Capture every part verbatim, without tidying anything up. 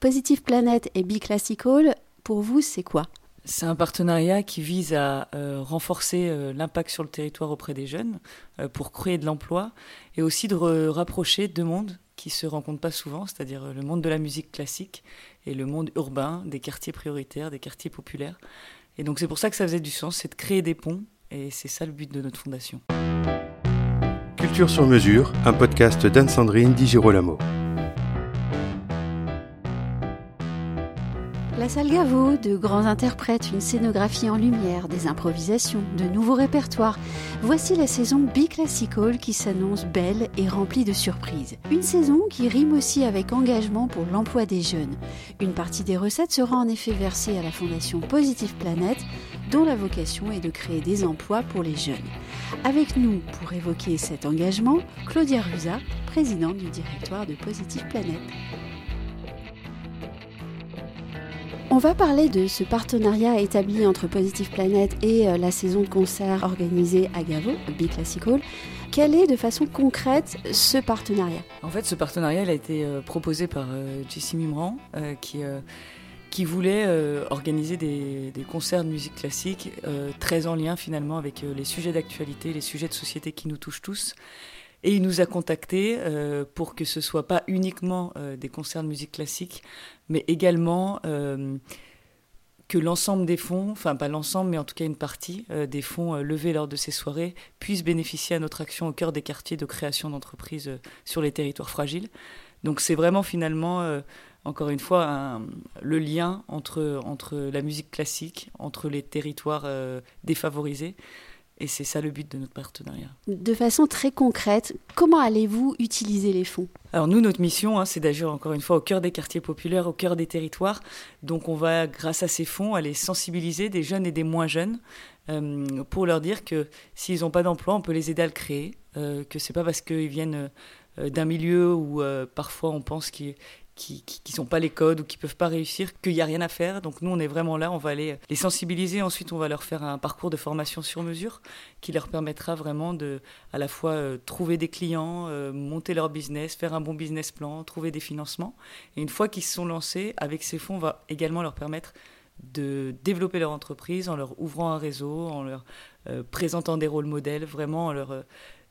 Positive Planet et Be Classical, pour vous, c'est quoi ? C'est un partenariat qui vise à euh, renforcer euh, l'impact sur le territoire auprès des jeunes euh, pour créer de l'emploi et aussi de re- rapprocher deux mondes qui ne se rencontrent pas souvent, c'est-à-dire le monde de la musique classique et le monde urbain, des quartiers prioritaires, des quartiers populaires. Et donc c'est pour ça que ça faisait du sens, c'est de créer des ponts et c'est ça le but de notre fondation. Culture sur mesure, un podcast d'Anne Sandrine di Girolamo. La salle Gaveau, de grands interprètes, une scénographie en lumière, des improvisations, de nouveaux répertoires. Voici la saison Be Classical qui s'annonce belle et remplie de surprises. Une saison qui rime aussi avec engagement pour l'emploi des jeunes. Une partie des recettes sera en effet versée à la fondation Positive Planet, dont la vocation est de créer des emplois pour les jeunes. Avec nous, pour évoquer cet engagement, Claudia Ruzat, présidente du directoire de Positive Planet. On va parler de ce partenariat établi entre Positive Planet et la saison de concert organisée à Gaveau, Be Classical. Quel est de façon concrète ce partenariat ? En fait, ce partenariat il a été euh, proposé par euh, Jessie Mimran euh, qui, euh, qui voulait euh, organiser des, des concerts de musique classique euh, très en lien finalement avec euh, les sujets d'actualité, les sujets de société qui nous touchent tous. Et il nous a contactés euh, pour que ce ne soit pas uniquement euh, des concerts de musique classique, mais également euh, que l'ensemble des fonds, enfin pas l'ensemble, mais en tout cas une partie euh, des fonds euh, levés lors de ces soirées puissent bénéficier à notre action au cœur des quartiers de création d'entreprises euh, sur les territoires fragiles. Donc c'est vraiment finalement, euh, encore une fois, un, le lien entre, entre la musique classique, entre les territoires euh, défavorisés. Et c'est ça le but de notre partenariat. De façon très concrète, comment allez-vous utiliser les fonds ? Alors nous, notre mission, hein, c'est d'agir encore une fois au cœur des quartiers populaires, au cœur des territoires. Donc on va, grâce à ces fonds, aller sensibiliser des jeunes et des moins jeunes euh, pour leur dire que s'ils n'ont pas d'emploi, on peut les aider à le créer, euh, que ce n'est pas parce qu'ils viennent euh, d'un milieu où euh, parfois on pense qu'ils... qui ne sont pas les codes ou qui ne peuvent pas réussir, qu'il n'y a rien à faire. Donc nous, on est vraiment là, on va aller les sensibiliser. Ensuite, on va leur faire un parcours de formation sur mesure qui leur permettra vraiment de, à la fois, euh, trouver des clients, euh, monter leur business, faire un bon business plan, trouver des financements. Et une fois qu'ils se sont lancés, avec ces fonds, on va également leur permettre de développer leur entreprise en leur ouvrant un réseau, en leur euh, présentant des rôles modèles, vraiment en leur euh,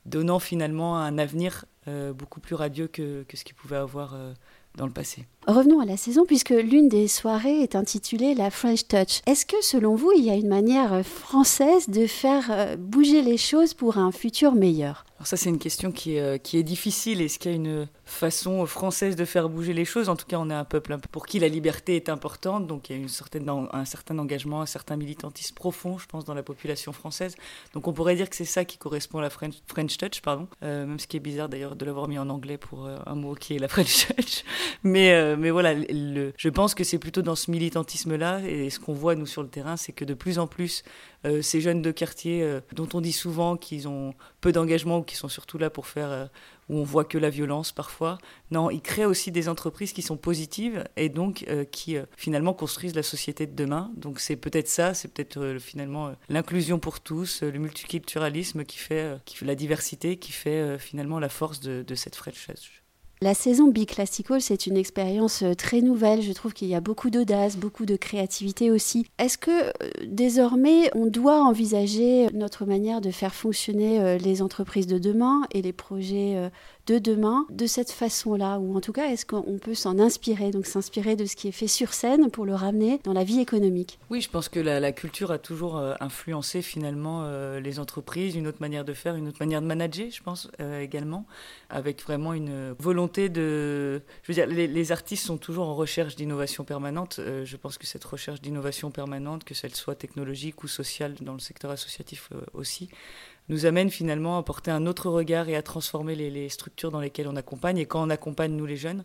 donnant finalement un avenir euh, beaucoup plus radieux que, que ce qu'ils pouvaient avoir euh, dans le passé. Revenons à la saison, puisque l'une des soirées est intitulée la French Touch. Est-ce que, selon vous, il y a une manière française de faire bouger les choses pour un futur meilleur ? Alors ça, c'est une question qui est, qui est difficile. Est-ce qu'il y a une façon française de faire bouger les choses ? En tout cas, on est un peuple pour qui la liberté est importante, donc il y a une certaine, un certain engagement, un certain militantisme profond, je pense, dans la population française. Donc on pourrait dire que c'est ça qui correspond à la French, French Touch, pardon. Euh, même ce qui est bizarre d'ailleurs de l'avoir mis en anglais pour un mot qui est la French Touch. Mais, euh, mais voilà, le, je pense que c'est plutôt dans ce militantisme-là, et ce qu'on voit nous sur le terrain, c'est que de plus en plus, euh, ces jeunes de quartier euh, dont on dit souvent qu'ils ont peu d'engagement, qui sont surtout là pour faire, euh, où on voit que la violence parfois. Non, ils créent aussi des entreprises qui sont positives et donc euh, qui euh, finalement construisent la société de demain. Donc c'est peut-être ça, c'est peut-être euh, finalement euh, l'inclusion pour tous, euh, le multiculturalisme qui fait, euh, qui fait la diversité, qui fait euh, finalement la force de, de cette franchise. La saison Be Classical, c'est une expérience très nouvelle. Je trouve qu'il y a beaucoup d'audace, beaucoup de créativité aussi. Est-ce que euh, désormais, on doit envisager notre manière de faire fonctionner euh, les entreprises de demain et les projets euh, de demain de cette façon-là ? Ou en tout cas, est-ce qu'on peut s'en inspirer ? Donc s'inspirer de ce qui est fait sur scène pour le ramener dans la vie économique ? Oui, je pense que la, la culture a toujours euh, influencé finalement euh, les entreprises, une autre manière de faire, une autre manière de manager, je pense euh, également, avec vraiment une volonté de... Je veux dire, les, les artistes sont toujours en recherche d'innovation permanente. Euh, je pense que cette recherche d'innovation permanente, que celle soit technologique ou sociale, dans le secteur associatif euh, aussi, nous amène finalement à porter un autre regard et à transformer les, les structures dans lesquelles on accompagne. Et quand on accompagne, nous les jeunes,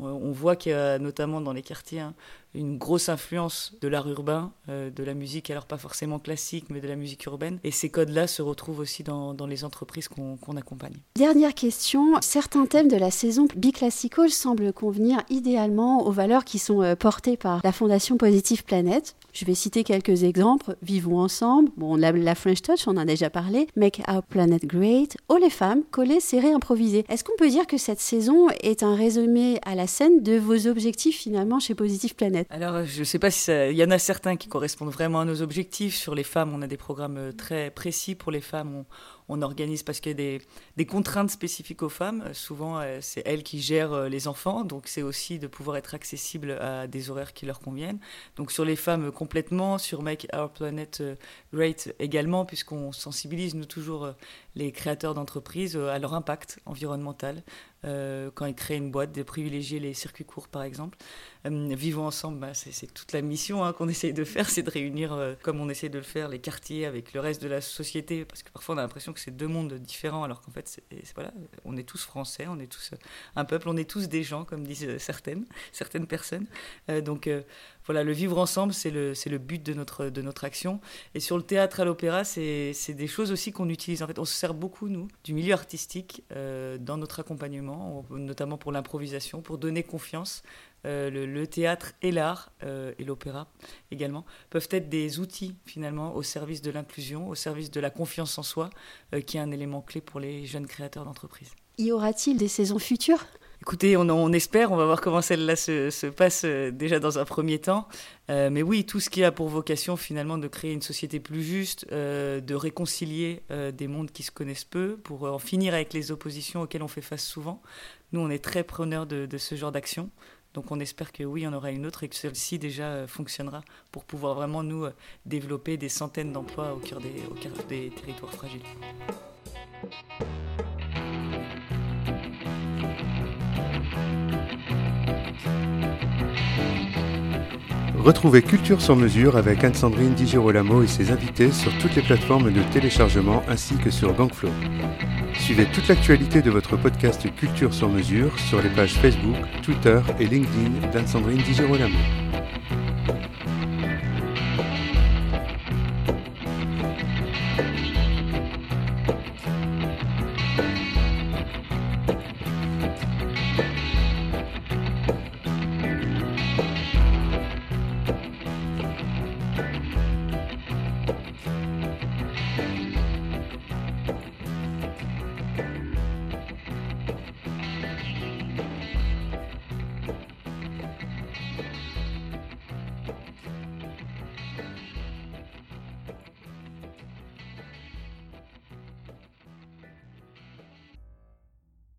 on, on voit qu'il y a, notamment dans les quartiers, hein, une grosse influence de l'art urbain, euh, de la musique, alors pas forcément classique, mais de la musique urbaine. Et ces codes-là se retrouvent aussi dans, dans les entreprises qu'on, qu'on accompagne. Dernière question, certains thèmes de la saison Be Classical semblent convenir idéalement aux valeurs qui sont portées par la Fondation Positive Planet. Je vais citer quelques exemples. Vivons ensemble, bon, la, la French Touch, on en a déjà parlé, Make Our Planet Great, Oh les femmes, coller, serrer, improviser. Est-ce qu'on peut dire que cette saison est un résumé à la scène de vos objectifs finalement chez Positive Planet? Alors, je ne sais pas si ça... Il y en a certains qui correspondent vraiment à nos objectifs. Sur les femmes, on a des programmes très précis. Pour les femmes, on, on organise parce qu'il y a des, des contraintes spécifiques aux femmes. Souvent, c'est elles qui gèrent les enfants. Donc, c'est aussi de pouvoir être accessible à des horaires qui leur conviennent. Donc, sur les femmes, complètement. Sur Make Our Planet Great également, puisqu'on sensibilise, nous, toujours les créateurs d'entreprises à leur impact environnemental. Euh, quand ils créent une boîte, de privilégier les circuits courts, par exemple. Euh, vivons ensemble, bah, c'est, c'est toute la mission hein, qu'on essaye de faire, c'est de réunir, euh, comme on essaye de le faire, les quartiers avec le reste de la société, parce que parfois on a l'impression que c'est deux mondes différents, alors qu'en fait, c'est, c'est, voilà, on est tous français, on est tous un peuple, on est tous des gens, comme disent certaines, certaines personnes. Euh, donc euh, voilà, le vivre ensemble, c'est le, c'est le but de notre, de notre action. Et sur le théâtre à l'opéra, c'est, c'est des choses aussi qu'on utilise. En fait, on se sert beaucoup, nous, du milieu artistique euh, dans notre accompagnement, notamment pour l'improvisation, pour donner confiance. Euh, le, le théâtre et l'art, euh, et l'opéra également, peuvent être des outils finalement au service de l'inclusion, au service de la confiance en soi, euh, qui est un élément clé pour les jeunes créateurs d'entreprises. Y aura-t-il des saisons futures ? Écoutez, on, on espère, on va voir comment celle-là se, se passe déjà dans un premier temps. Euh, mais oui, tout ce qui a pour vocation finalement de créer une société plus juste, euh, de réconcilier euh, des mondes qui se connaissent peu, pour en finir avec les oppositions auxquelles on fait face souvent. Nous, on est très preneurs de, de ce genre d'action. Donc on espère que oui, on aura une autre et que celle-ci déjà fonctionnera pour pouvoir vraiment nous développer des centaines d'emplois au cœur des, au cœur des territoires fragiles. Retrouvez Culture sur mesure avec Anne Sandrine di Girolamo et ses invités sur toutes les plateformes de téléchargement ainsi que sur Gangflow. Suivez toute l'actualité de votre podcast Culture sur mesure sur les pages Facebook, Twitter et LinkedIn d'Anne Sandrine di Girolamo.